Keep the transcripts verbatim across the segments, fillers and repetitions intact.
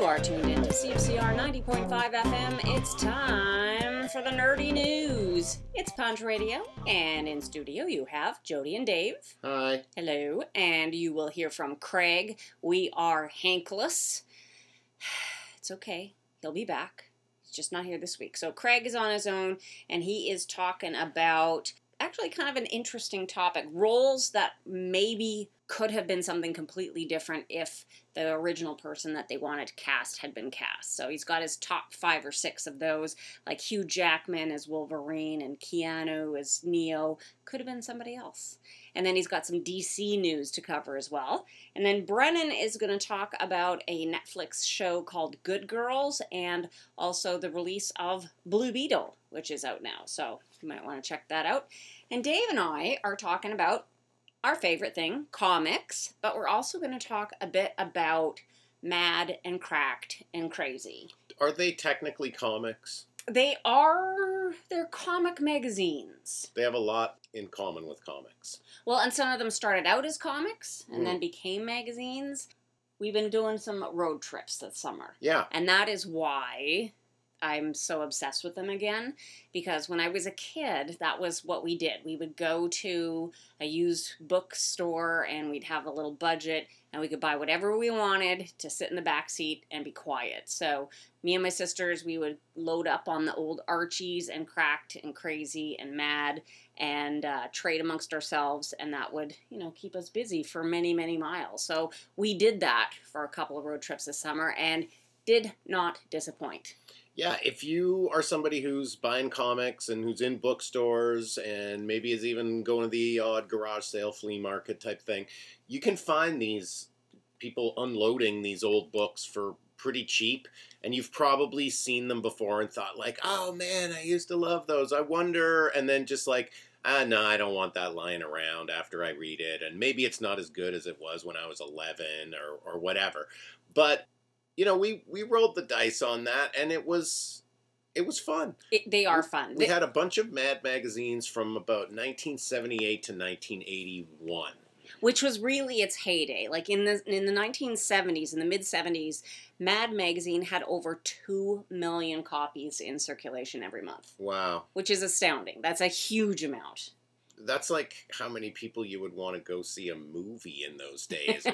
You are tuned in to C F C R ninety point five F M. It's time for the nerdy news. It's Punch Radio, and in studio you have Jody and Dave. Hi. Hello. And you will hear from Craig. We are Hankless. It's okay. He'll be back. He's just not here this week. So Craig is on his own, and he is talking about actually kind of an interesting topic. Roles that maybe could have been something completely different if the original person that they wanted to cast had been cast. So he's got his top five or six of those, like Hugh Jackman as Wolverine and Keanu as Neo. Could have been somebody else. And then he's got some D C news to cover as well. And then Brennan is going to talk about a Netflix show called Good Girls and also the release of Blue Beetle, which is out now. So you might want to check that out. And Dave and I are talking about our favorite thing, comics, but we're also going to talk a bit about Mad and Cracked and Crazy. Are they technically comics? They are. They're comic magazines. They have a lot in common with comics. Well, and some of them started out as comics and mm. then became magazines. We've been doing some road trips this summer. Yeah. And that is why I'm so obsessed with them again, because when I was a kid, that was what we did. We would go to a used bookstore, and we'd have a little budget, and we could buy whatever we wanted to sit in the back seat and be quiet. So me and my sisters, we would load up on the old Archies and Cracked and Crazy and Mad and uh, trade amongst ourselves, and that would, you know, keep us busy for many, many miles. So we did that for a couple of road trips this summer and did not disappoint. Yeah, if you are somebody who's buying comics and who's in bookstores and maybe is even going to the odd garage sale, flea market type thing, you can find these people unloading these old books for pretty cheap, and you've probably seen them before and thought like, oh man, I used to love those, I wonder, and then just like, ah, no, I don't want that lying around after I read it, and maybe it's not as good as it was when I was eleven or, or whatever, but you know, we, we rolled the dice on that, and it was it was fun. It, they are fun. We they, had a bunch of Mad magazines from about nineteen seventy-eight to nineteen eighty-one. Which was really its heyday. Like, in the in the nineteen seventies, in the mid-seventies, Mad magazine had over two million copies in circulation every month. Wow. Which is astounding. That's a huge amount. That's like how many people you would want to go see a movie in those days.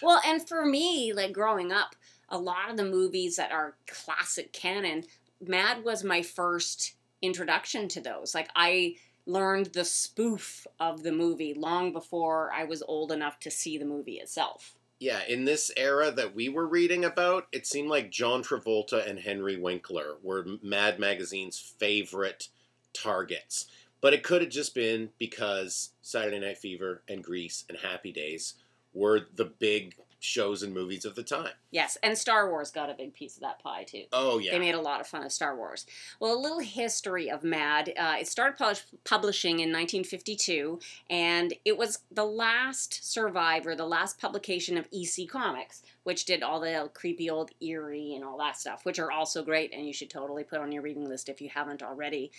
Well, and for me, like growing up, a lot of the movies that are classic canon, Mad was my first introduction to those. Like I learned the spoof of the movie long before I was old enough to see the movie itself. Yeah, in this era that we were reading about, it seemed like John Travolta and Henry Winkler were Mad magazine's favorite targets. But it could have just been because Saturday Night Fever and Grease and Happy Days were the big shows and movies of the time. Yes, and Star Wars got a big piece of that pie, too. Oh, yeah. They made a lot of fun of Star Wars. Well, a little history of Mad. Uh, it started pu- publishing in nineteen fifty-two, and it was the last survivor, the last publication of E C Comics, which did all the creepy old eerie and all that stuff, which are also great, and you should totally put on your reading list if you haven't already.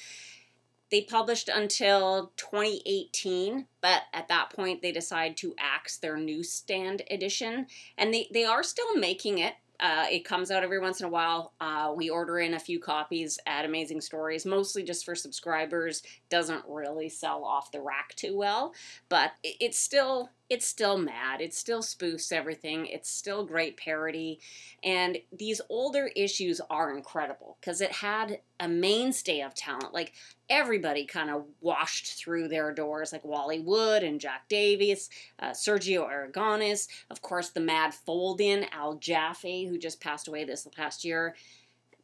They published until twenty eighteen, but at that point they decide to axe their newsstand edition. And they, they are still making it. Uh, it comes out every once in a while. Uh, we order in a few copies at Amazing Stories, mostly just for subscribers. Doesn't really sell off the rack too well, but it, it's still it's still Mad. It still spoofs everything. It's still great parody. And these older issues are incredible because it had a mainstay of talent. Like everybody kind of washed through their doors, like Wally Wood and Jack Davies, uh, Sergio Aragonés, of course the Mad Fold-In, Al Jaffe, who just passed away this past year.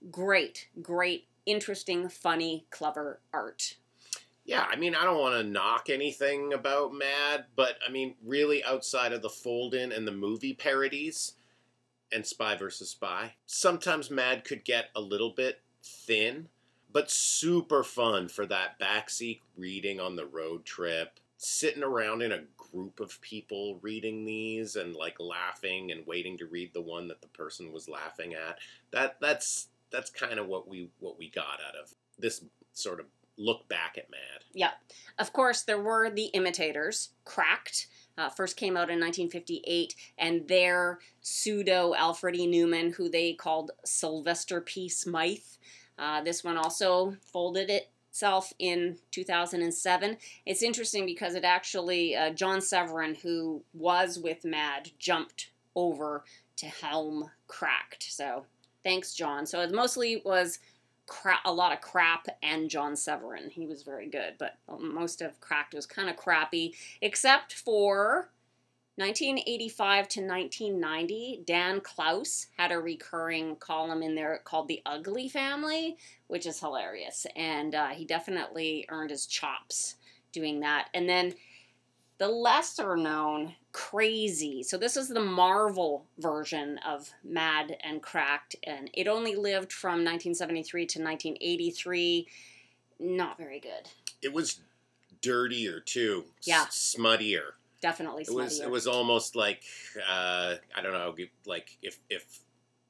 Great, great, interesting, funny, clever art. Yeah, I mean, I don't want to knock anything about Mad, but I mean, really outside of the Fold-In and the movie parodies and Spy versus Spy, sometimes Mad could get a little bit thin, but super fun for that backseat reading on the road trip, sitting around in a group of people reading these and like laughing and waiting to read the one that the person was laughing at. That that's that's kind of what we what we got out of this sort of look back at Mad. Yeah. Of course, there were The Imitators, Cracked, uh, first came out in nineteen fifty-eight, and their pseudo-Alfred E. Newman, who they called Sylvester P. Smythe. Uh, this one also folded itself in two thousand seven. It's interesting because it actually, uh, John Severin, who was with Mad, jumped over to helm Cracked. So, thanks, John. So, it mostly was... Crap, a lot of crap, and John Severin. He was very good, but most of Cracked was kind of crappy, except for nineteen eighty-five to nineteen ninety, Dan Klaus had a recurring column in there called The Ugly Family, which is hilarious, and uh, he definitely earned his chops doing that. And then the lesser-known Crazy. So this is the Marvel version of Mad and Cracked, and it only lived from nineteen seventy-three to nineteen eighty-three. Not very good. It was dirtier, too. Yeah. S- smuttier. Definitely smuttier. It was, it was almost like, uh, I don't know, like if... if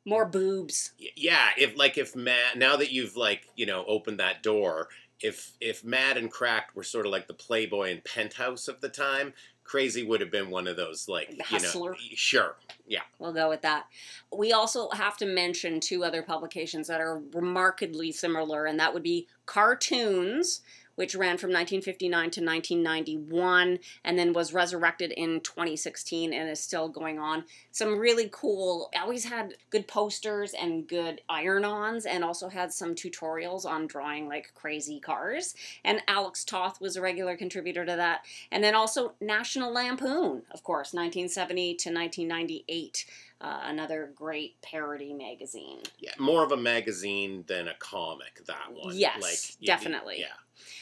more boobs. Yeah. If like if Mad, now that you've like, you know, opened that door... If if Mad and Cracked were sort of like the Playboy and Penthouse of the time, Crazy would have been one of those, like, Hustler. You know, sure, yeah. We'll go with that. We also have to mention two other publications that are remarkably similar, and that would be Cartoons, which ran from nineteen fifty-nine to nineteen ninety-one, and then was resurrected in twenty sixteen and is still going on. Some really cool, always had good posters and good iron-ons, and also had some tutorials on drawing, like, crazy cars. And Alex Toth was a regular contributor to that. And then also National Lampoon, of course, nineteen seventy to nineteen ninety-eight. Uh, another great parody magazine. Yeah, more of a magazine than a comic, that one. Yes, like, you, definitely. Yeah.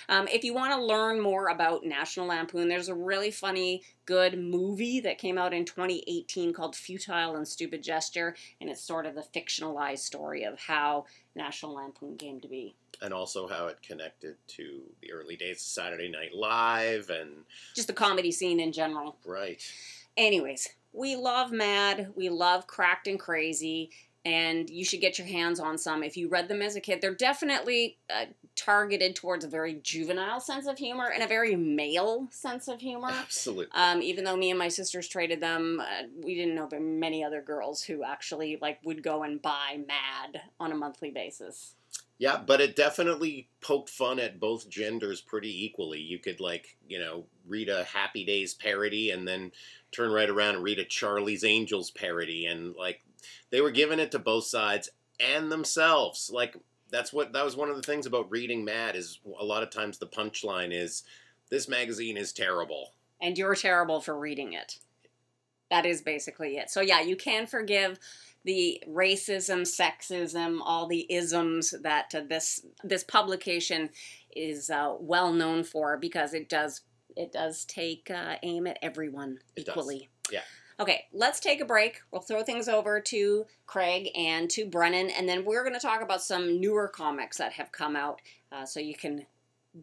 Um, if you want to learn more about National Lampoon, there's a really funny, good movie that came out in twenty eighteen called Futile and Stupid Gesture, and it's sort of the fictionalized story of how National Lampoon came to be. And also how it connected to the early days of Saturday Night Live and... just the comedy scene in general. Right. Anyways, we love Mad, we love Cracked and Crazy, and you should get your hands on some. If you read them as a kid, they're definitely uh, targeted towards a very juvenile sense of humor and a very male sense of humor. Absolutely. Um, even though me and my sisters traded them, uh, we didn't know many other girls who actually like would go and buy Mad on a monthly basis. Yeah, but it definitely poked fun at both genders pretty equally. You could, like, you know, read a Happy Days parody and then turn right around and read a Charlie's Angels parody. And, like, they were giving it to both sides and themselves. Like, that's what, that was one of the things about reading Mad is a lot of times the punchline is, this magazine is terrible. And you're terrible for reading it. That is basically it. So, yeah, you can forgive... the racism, sexism, all the isms that uh, this this publication is uh, well known for, because it does it does take uh, aim at everyone it equally. Does. Yeah. Okay, let's take a break. We'll throw things over to Craig and to Brennan, and then we're going to talk about some newer comics that have come out, uh, so you can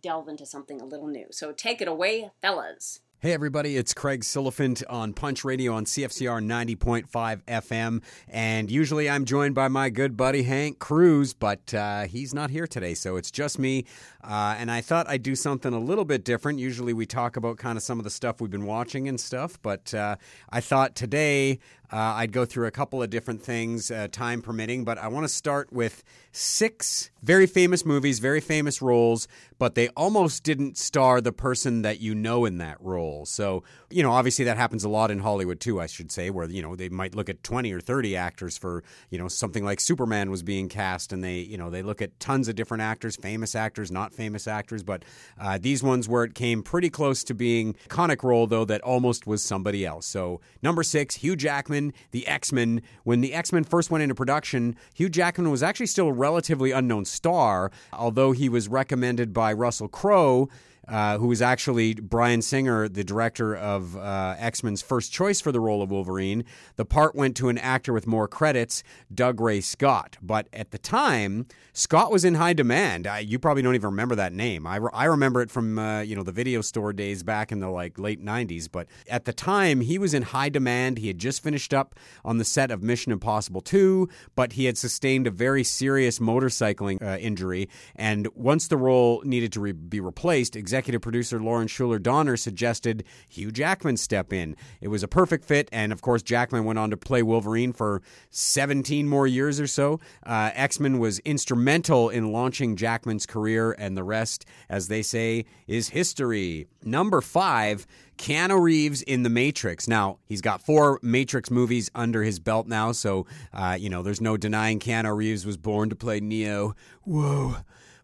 delve into something a little new. So take it away, fellas. Hey everybody, it's Craig Sillifant on Punch Radio on C F C R ninety point five F M, and usually I'm joined by my good buddy Hank Cruz, but uh, he's not here today, so it's just me, uh, and I thought I'd do something a little bit different. Usually we talk about kind of some of the stuff we've been watching and stuff, but uh, I thought today... Uh, I'd go through a couple of different things, uh, time permitting, but I want to start with six very famous movies, very famous roles, but they almost didn't star the person that you know in that role. So, you know, obviously that happens a lot in Hollywood too, I should say, where, you know, they might look at twenty or thirty actors for, you know, something like Superman was being cast, and they, you know, they look at tons of different actors, famous actors, not famous actors, but uh, these ones where it came pretty close to being an iconic role, though, that almost was somebody else. So, number six, Hugh Jackman. The X-Men. When the X-Men first went into production, Hugh Jackman was actually still a relatively unknown star, although he was recommended by Russell Crowe uh, who was actually Bryan Singer, the director of uh, X-Men's first choice for the role of Wolverine. The part went to an actor with more credits, Doug Ray Scott. But at the time, Scott was in high demand. I, you probably don't even remember that name. I, re- I remember it from uh, you know the video store days back in the like late nineties. But at the time, he was in high demand. He had just finished up on the set of Mission Impossible two, but he had sustained a very serious motorcycling uh, injury. And once the role needed to re- be replaced, executive producer Lauren Shuler Donner suggested Hugh Jackman step in. It was a perfect fit. And of course, Jackman went on to play Wolverine for seventeen more years or so. Uh, X-Men was instrumental in launching Jackman's career, and the rest, as they say, is history. Number five, Keanu Reeves in The Matrix. Now, he's got four Matrix movies under his belt now, so, uh, you know, there's no denying Keanu Reeves was born to play Neo. Whoa.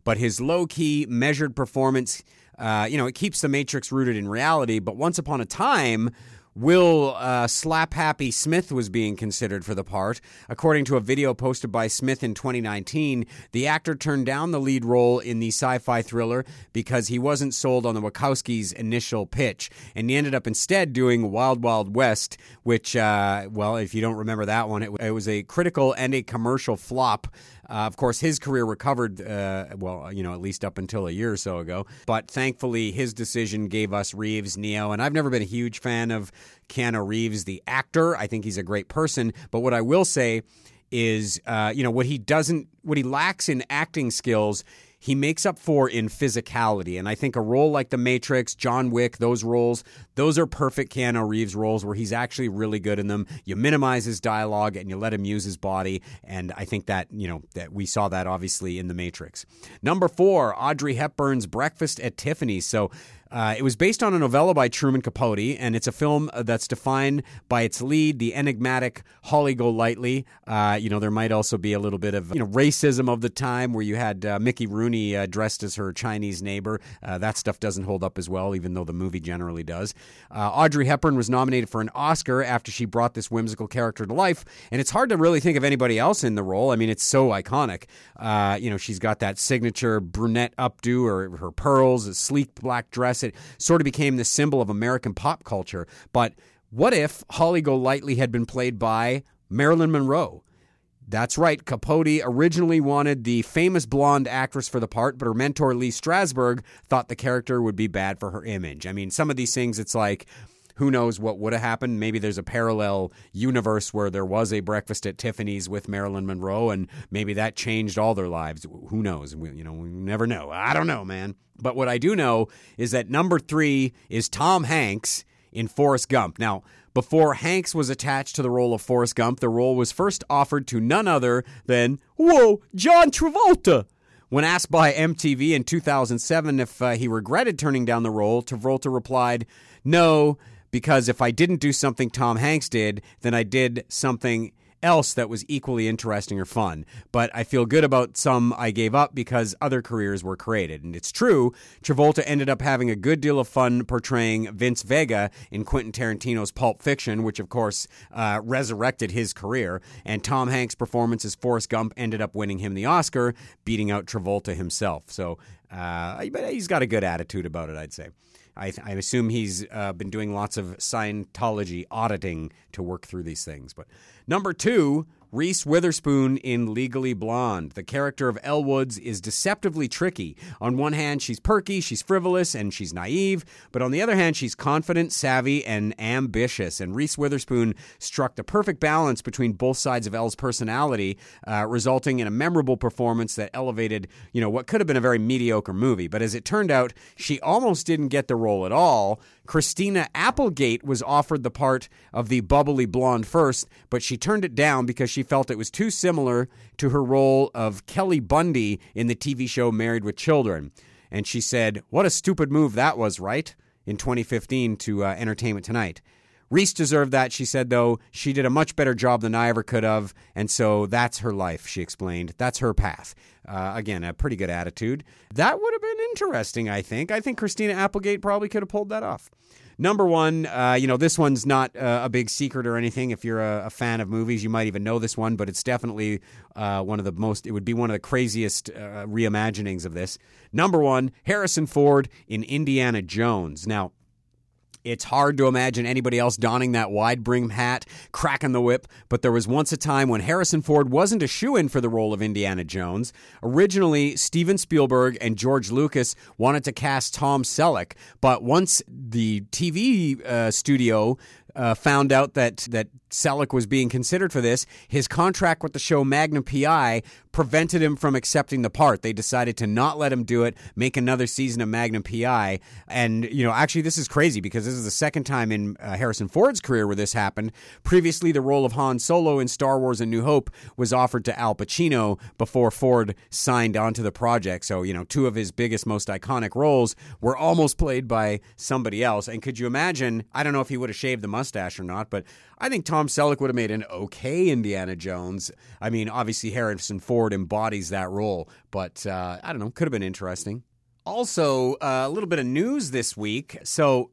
But his low-key, measured performance, uh, you know, it keeps The Matrix rooted in reality, but once upon a time, Will uh, Slap Happy Smith was being considered for the part. According to a video posted by Smith in twenty nineteen, the actor turned down the lead role in the sci-fi thriller because he wasn't sold on the Wachowskis' initial pitch. And he ended up instead doing Wild Wild West, which, uh, well, if you don't remember that one, it, it was a critical and a commercial flop. Uh, of course, his career recovered, uh, well, you know, at least up until a year or so ago. But thankfully, his decision gave us Reeves, Neo. And I've never been a huge fan of Keanu Reeves, the actor. I think he's a great person. But what I will say is, uh, you know, what he doesn't, what he lacks in acting skills, he makes up for in physicality. And I think a role like The Matrix, John Wick, those roles, those are perfect Keanu Reeves roles where he's actually really good in them. You minimize his dialogue and you let him use his body. And I think that, you know, that we saw that obviously in The Matrix. Number four, Audrey Hepburn's Breakfast at Tiffany's. So Uh, it was based on a novella by Truman Capote, and it's a film that's defined by its lead, the enigmatic Holly Golightly. Uh, you know, there might also be a little bit of, you know, racism of the time where you had uh, Mickey Rooney uh, dressed as her Chinese neighbor. Uh, that stuff doesn't hold up as well, even though the movie generally does. Uh, Audrey Hepburn was nominated for an Oscar after she brought this whimsical character to life, and it's hard to really think of anybody else in the role. I mean, it's so iconic. Uh, you know, she's got that signature brunette updo or her pearls, a sleek black dress. It sort of became the symbol of American pop culture. But what if Holly Golightly had been played by Marilyn Monroe? That's right. Capote originally wanted the famous blonde actress for the part, but her mentor, Lee Strasberg, thought the character would be bad for her image. I mean, some of these things, it's like, who knows what would have happened? Maybe there's a parallel universe where there was a Breakfast at Tiffany's with Marilyn Monroe, and maybe that changed all their lives. Who knows? We, you know, we never know. I don't know, man. But what I do know is that number three is Tom Hanks in Forrest Gump. Now, before Hanks was attached to the role of Forrest Gump, the role was first offered to none other than, whoa, John Travolta. When asked by M T V in two thousand seven if uh, he regretted turning down the role, Travolta replied, no, because if I didn't do something Tom Hanks did, then I did something else that was equally interesting or fun. But I feel good about some I gave up because other careers were created. And it's true, Travolta ended up having a good deal of fun portraying Vince Vega in Quentin Tarantino's Pulp Fiction, which of course uh, resurrected his career. And Tom Hanks' performance as Forrest Gump ended up winning him the Oscar, beating out Travolta himself. So uh, he's got a good attitude about it, I'd say. I, th- I assume he's uh, been doing lots of Scientology auditing to work through these things. But number two, Reese Witherspoon in Legally Blonde. The character of Elle Woods is deceptively tricky. On one hand, she's perky, she's frivolous, and she's naive. But on the other hand, she's confident, savvy, and ambitious. And Reese Witherspoon struck the perfect balance between both sides of Elle's personality, uh, resulting in a memorable performance that elevated, you know, what could have been a very mediocre movie. But as it turned out, she almost didn't get the role at all. Christina Applegate was offered the part of the bubbly blonde first, but she turned it down because she She felt it was too similar to her role of Kelly Bundy in the T V show Married with Children. And she said, what a stupid move that was, right? In twenty fifteen to uh, Entertainment Tonight. Reese deserved that, she said, though. She did a much better job than I ever could have. And so that's her life, she explained. That's her path. Uh, again, a pretty good attitude. That would have been interesting, I think. I think Christina Applegate probably could have pulled that off. Number one, uh, you know, this one's not uh, a big secret or anything. If you're a, a fan of movies, you might even know this one, but it's definitely uh, one of the most, it would be one of the craziest uh, reimaginings of this. Number one, Harrison Ford in Indiana Jones. Now, it's hard to imagine anybody else donning that wide brim hat, cracking the whip, but there was once a time when Harrison Ford wasn't a shoo-in for the role of Indiana Jones. Originally, Steven Spielberg and George Lucas wanted to cast Tom Selleck, but once the T V uh, studio Uh, found out that, that Selleck was being considered for this, his contract with the show Magnum P I prevented him from accepting the part. They decided to not let him do it, make another season of Magnum P I. And, you know, actually this is crazy because this is the second time in uh, Harrison Ford's career where this happened. Previously, the role of Han Solo in Star Wars A New Hope was offered to Al Pacino before Ford signed onto the project. So, you know, two of his biggest, most iconic roles were almost played by somebody else. And could you imagine, I don't know if he would have shaved the mustache or not, but I think Tom Selleck would have made an okay Indiana Jones. I mean, obviously Harrison Ford embodies that role, but uh, I don't know, could have been interesting. Also, uh, a little bit of news this week. So,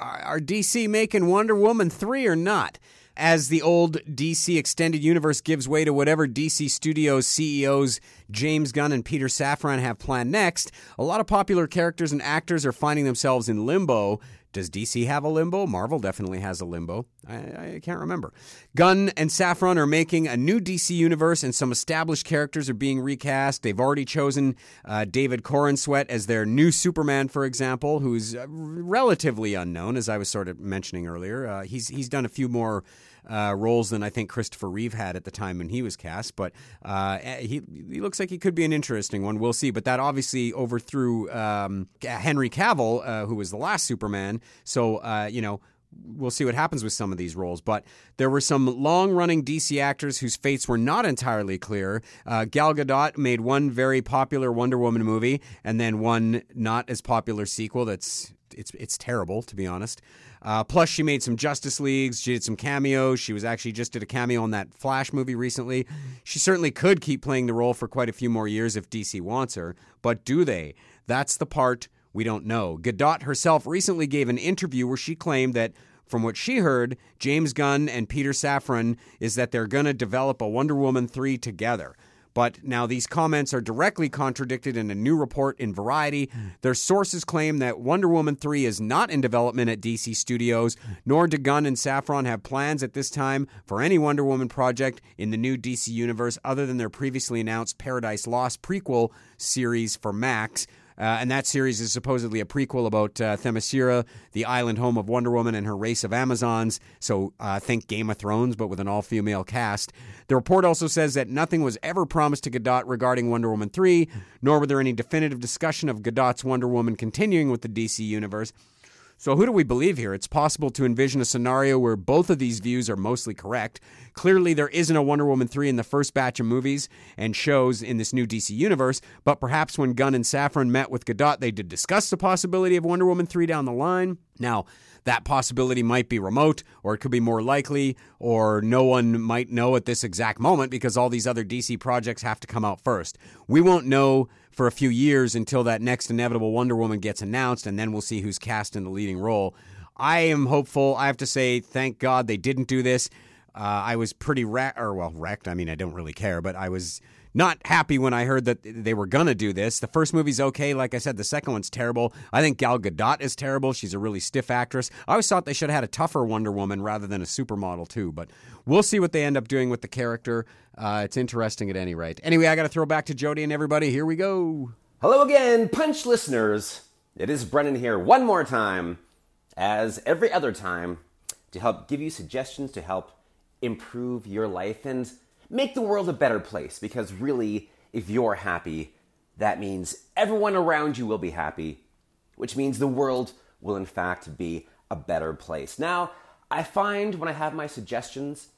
uh, are D C making Wonder Woman three or not? As the old D C Extended Universe gives way to whatever D C Studios C E Os James Gunn and Peter Safran have planned next, a lot of popular characters and actors are finding themselves in limbo. Does D C have a limbo? Marvel definitely has a limbo. I, I can't remember. Gunn and Safran are making a new D C universe, and some established characters are being recast. They've already chosen uh, David Corenswet as their new Superman, for example, who's relatively unknown, as I was sort of mentioning earlier. Uh, he's he's done a few more Uh, roles than I think Christopher Reeve had at the time when he was cast, but uh, he, he looks like he could be an interesting one. We'll see, but that obviously overthrew um, Henry Cavill, uh, who was the last Superman, so, uh, you know, we'll see what happens with some of these roles, but there were some long-running D C actors whose fates were not entirely clear. Uh, Gal Gadot made one very popular Wonder Woman movie, and then one not as popular sequel that's It's it's terrible, to be honest. Uh, plus, she made some Justice Leagues. She did some cameos. She was actually just did a cameo in that Flash movie recently. She certainly could keep playing the role for quite a few more years if D C wants her. But do they? That's the part we don't know. Gadot herself recently gave an interview where she claimed that, from what she heard, James Gunn and Peter Safran is that they're going to develop a Wonder Woman three together. But now these comments are directly contradicted in a new report in Variety. Their sources claim that Wonder Woman three is not in development at D C Studios, nor do Gunn and Safran have plans at this time for any Wonder Woman project in the new D C universe other than their previously announced Paradise Lost prequel series for Max. Uh, and that series is supposedly a prequel about uh, Themyscira, the island home of Wonder Woman and her race of Amazons. So uh, think Game of Thrones, but with an all-female cast. The report also says that nothing was ever promised to Gadot regarding Wonder Woman three, nor were there any definitive discussion of Gadot's Wonder Woman continuing with the D C universe. So who do we believe here? It's possible to envision a scenario where both of these views are mostly correct. Clearly, there isn't a Wonder Woman three in the first batch of movies and shows in this new D C universe, but perhaps when Gunn and Safran met with Gadot, they did discuss the possibility of Wonder Woman three down the line. Now, that possibility might be remote, or it could be more likely, or no one might know at this exact moment because all these other D C projects have to come out first. We won't know for a few years until that next inevitable Wonder Woman gets announced, and then we'll see who's cast in the leading role. I am hopeful. I have to say, thank God they didn't do this. Uh, I was pretty wrecked, or well, wrecked. I mean, I don't really care, but I was not happy when I heard that they were going to do this. The first movie's okay. Like I said, the second one's terrible. I think Gal Gadot is terrible. She's a really stiff actress. I always thought they should have had a tougher Wonder Woman rather than a supermodel, too. But we'll see what they end up doing with the character. Uh, it's interesting at any rate. Anyway, I got to throw back to Jody and everybody. Here we go. Hello again, Punch listeners. It is Brennan here one more time, as every other time, to help give you suggestions to help improve your life and make the world a better place, because really, if you're happy, that means everyone around you will be happy, which means the world will in fact be a better place. Now, I find when I have my suggestions,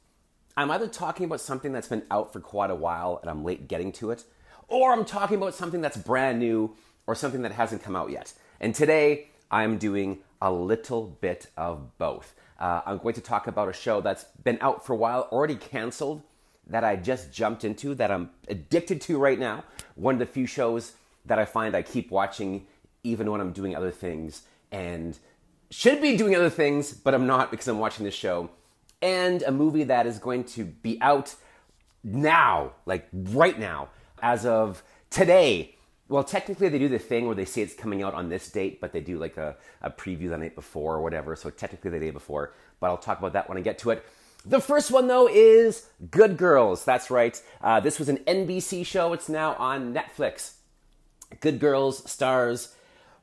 I'm either talking about something that's been out for quite a while and I'm late getting to it, or I'm talking about something that's brand new or something that hasn't come out yet. And today, I'm doing a little bit of both. Uh, I'm going to talk about a show that's been out for a while, already canceled, that I just jumped into, that I'm addicted to right now. One of the few shows that I find I keep watching even when I'm doing other things. And should be doing other things, but I'm not because I'm watching this show. And a movie that is going to be out now, like right now, as of today. Well, technically they do the thing where they say it's coming out on this date, but they do like a, a preview the night before or whatever. So technically the day before, but I'll talk about that when I get to it. The first one, though, is Good Girls. That's right. Uh, this was an N B C show. It's now on Netflix. Good Girls stars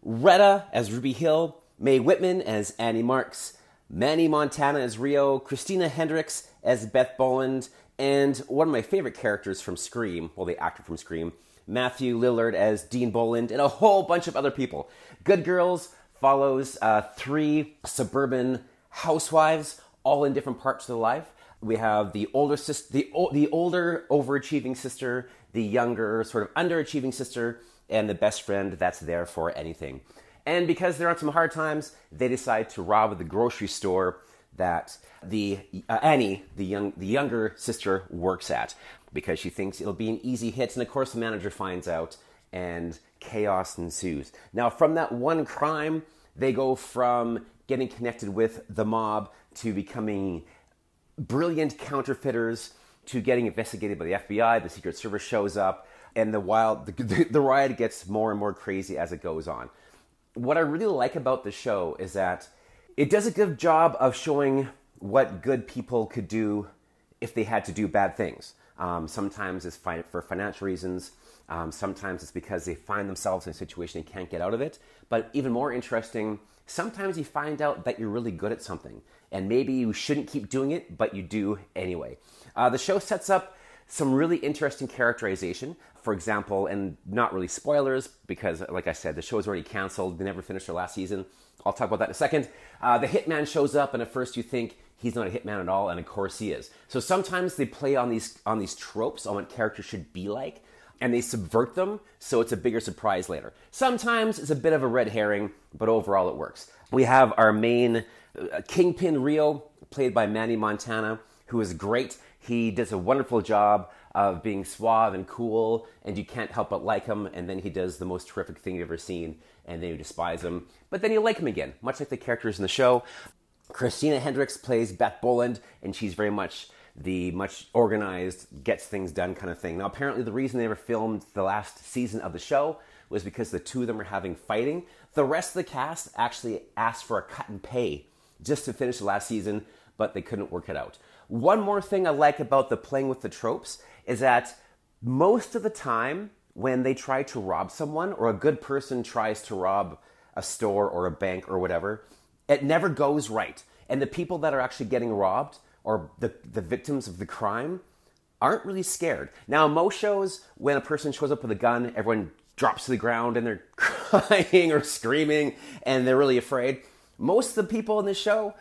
Retta as Ruby Hill, Mae Whitman as Annie Marks, Manny Montana as Rio, Christina Hendricks as Beth Boland, and one of my favorite characters from Scream, well, the actor from Scream, Matthew Lillard as Dean Boland, and a whole bunch of other people. Good Girls follows uh, three suburban housewives, all in different parts of their life. We have the older sister, the, o- the older overachieving sister, the younger sort of underachieving sister, and the best friend that's there for anything. And because they're on some hard times, they decide to rob the grocery store that the uh, Annie, the young, the younger sister, works at because she thinks it'll be an easy hit. And of course, the manager finds out, and chaos ensues. Now, from that one crime, they go from getting connected with the mob to becoming brilliant counterfeiters to getting investigated by the F B I. The Secret Service shows up, and the wild, the, the, the riot gets more and more crazy as it goes on. What I really like about the show is that it does a good job of showing what good people could do if they had to do bad things. Um, sometimes it's fi- for financial reasons. Um, sometimes it's because they find themselves in a situation and can't get out of it. But even more interesting, sometimes you find out that you're really good at something. And maybe you shouldn't keep doing it, but you do anyway. Uh, the show sets up some really interesting characterization. For example, and not really spoilers, because like I said, the show is already canceled. They never finished their last season. I'll talk about that in a second. Uh, the hitman shows up, and at first you think he's not a hitman at all, and of course he is. So sometimes they play on these on these tropes, on what characters should be like, and they subvert them, so it's a bigger surprise later. Sometimes it's a bit of a red herring, but overall it works. We have our main uh, Kingpin Rio, played by Manny Montana, who is great. He does a wonderful job of being suave and cool, and you can't help but like him, and then he does the most terrific thing you've ever seen, and then you despise him, but then you like him again, much like the characters in the show. Christina Hendricks plays Beth Boland, and she's very much the much organized, gets things done kind of thing. Now, apparently the reason they never filmed the last season of the show was because the two of them were having fighting. The rest of the cast actually asked for a cut and pay just to finish the last season, but they couldn't work it out. One more thing I like about the playing with the tropes is that most of the time when they try to rob someone or a good person tries to rob a store or a bank or whatever, it never goes right. And the people that are actually getting robbed or the, the victims of the crime aren't really scared. Now, most shows, when a person shows up with a gun, everyone drops to the ground and they're crying or screaming and they're really afraid. Most of the people in this show,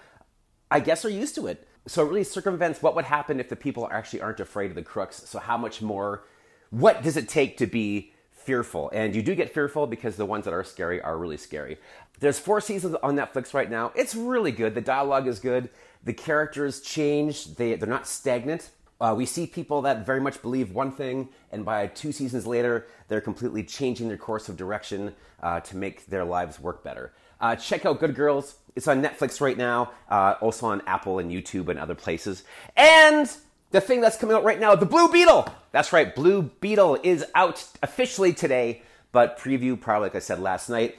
I guess, are used to it. So it really circumvents what would happen if the people actually aren't afraid of the crooks. So how much more, what does it take to be fearful? And you do get fearful because the ones that are scary are really scary. There's four seasons on Netflix right now. It's really good. The dialogue is good. The characters change. They, they're not stagnant. Uh, we see people that very much believe one thing, and by two seasons later, they're completely changing their course of direction uh, to make their lives work better. Uh, check out Good Girls. It's on Netflix right now, uh, also on Apple and YouTube and other places. And the thing that's coming out right now, The Blue Beetle. That's right, Blue Beetle is out officially today, but preview probably, like I said, last night.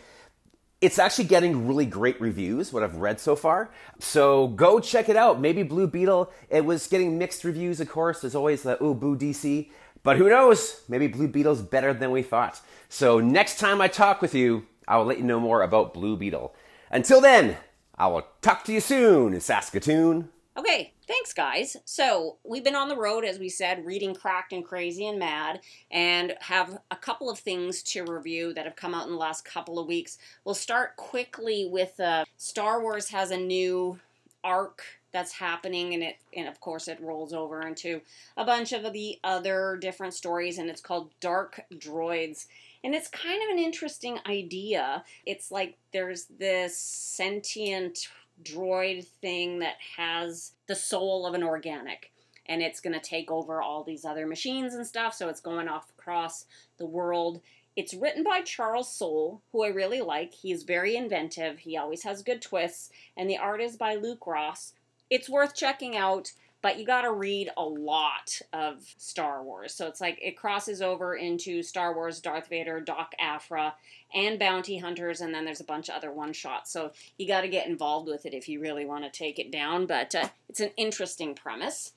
It's actually getting really great reviews, what I've read so far. So go check it out. Maybe Blue Beetle, it was getting mixed reviews, of course. There's always the ooh, boo, D C. But who knows? Maybe Blue Beetle's better than we thought. So next time I talk with you, I will let you know more about Blue Beetle. Until then, I will talk to you soon, Saskatoon. Okay, thanks, guys. So we've been on the road, as we said, reading Cracked and Crazy and Mad, and have a couple of things to review that have come out in the last couple of weeks. We'll start quickly with uh, Star Wars has a new arc that's happening, and it, and of course it rolls over into a bunch of the other different stories, and it's called Dark Droids. And it's kind of an interesting idea. It's like there's this sentient droid thing that has the soul of an organic, and it's going to take over all these other machines and stuff, so it's going off across the world. It's written by Charles Soule, who I really like. He is very inventive. He always has good twists. And the art is by Luke Ross. It's worth checking out, but you got to read a lot of Star Wars. So it's like it crosses over into Star Wars, Darth Vader, Doc Aphra, and Bounty Hunters, and then there's a bunch of other one-shots. So you got to get involved with it if you really want to take it down, but uh, it's an interesting premise.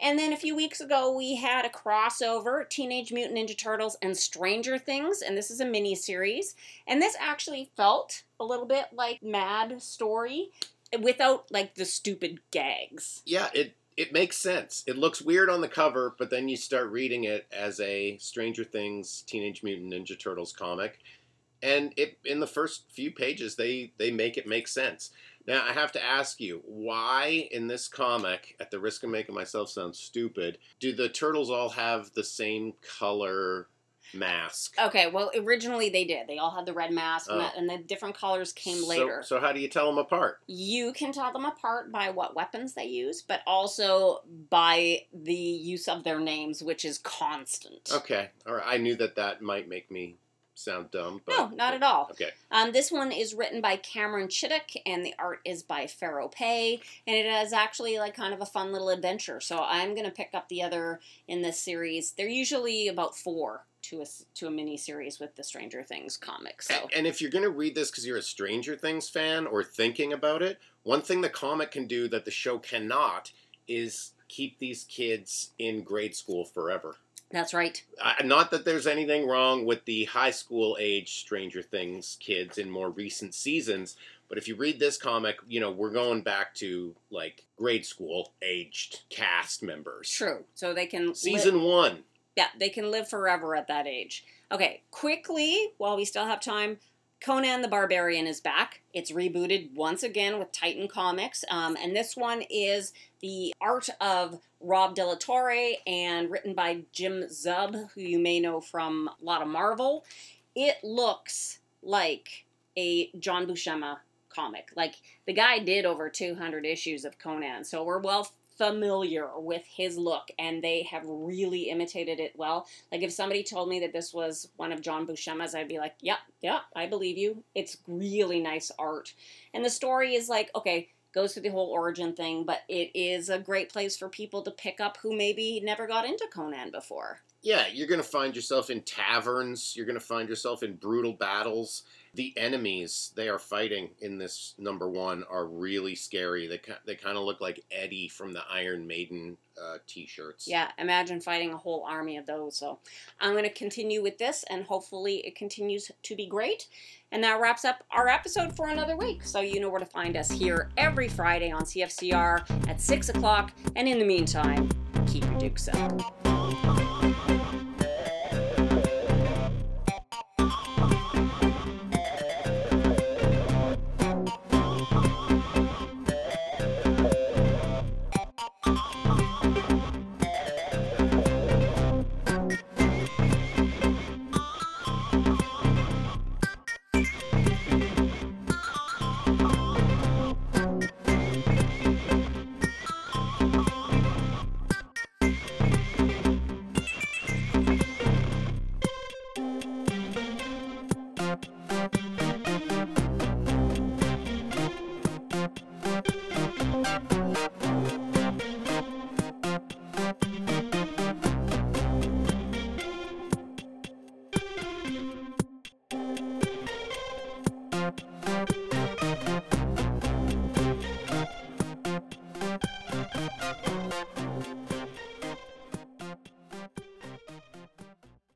And then a few weeks ago, we had a crossover, Teenage Mutant Ninja Turtles and Stranger Things, and this is a mini-series. And this actually felt a little bit like Mad Story without, like, the stupid gags. Yeah, it it makes sense. It looks weird on the cover, but then you start reading it as a Stranger Things, Teenage Mutant Ninja Turtles comic. And it in the first few pages, they, they make it make sense. Now, I have to ask you, why in this comic, at the risk of making myself sound stupid, do the turtles all have the same color mask? Okay, well, originally they did. They all had the red mask, oh. and the different colors came so, later. So how do you tell them apart? You can tell them apart by what weapons they use, but also by the use of their names, which is constant. Okay, all right. I knew that that might make me... sound dumb, but... No, not at all. Okay. Um, this one is written by Cameron Chittick, and the art is by Pharaoh Pei, and it is actually, like, kind of a fun little adventure, so I'm going to pick up the other in this series. They're usually about four to a, to a mini-series with the Stranger Things comic, so... And, and if you're going to read this because you're a Stranger Things fan or thinking about it, one thing the comic can do that the show cannot is keep these kids in grade school forever. That's right. Uh, not that there's anything wrong with the high school age Stranger Things kids in more recent seasons, but if you read this comic, you know, we're going back to, like, grade school aged cast members. True. So they can... Season live, one. Yeah, they can live forever at that age. Okay, quickly, while we still have time... Conan the Barbarian is back. It's rebooted once again with Titan Comics. Um, and this one is the art of Rob De La Torre and written by Jim Zub, who you may know from a lot of Marvel. It looks like a John Buscema comic. Like, the guy did over two hundred issues of Conan, so we're well familiar with his look, and they have really imitated it well. Like, if somebody told me that this was one of John Buscema's, I'd be like, yep, yep, I believe you. It's really nice art. And the story is like, okay, goes through the whole origin thing, but it is a great place for people to pick up who maybe never got into Conan before. Yeah, you're going to find yourself in taverns. You're going to find yourself in brutal battles. The enemies they are fighting in this number one are really scary. They they kind of look like Eddie from the Iron Maiden uh, t-shirts. Yeah, imagine fighting a whole army of those. So I'm going to continue with this, and hopefully it continues to be great. And that wraps up our episode for another week. So you know where to find us here every Friday on C F C R at six o'clock. And in the meantime, keep your dukes up.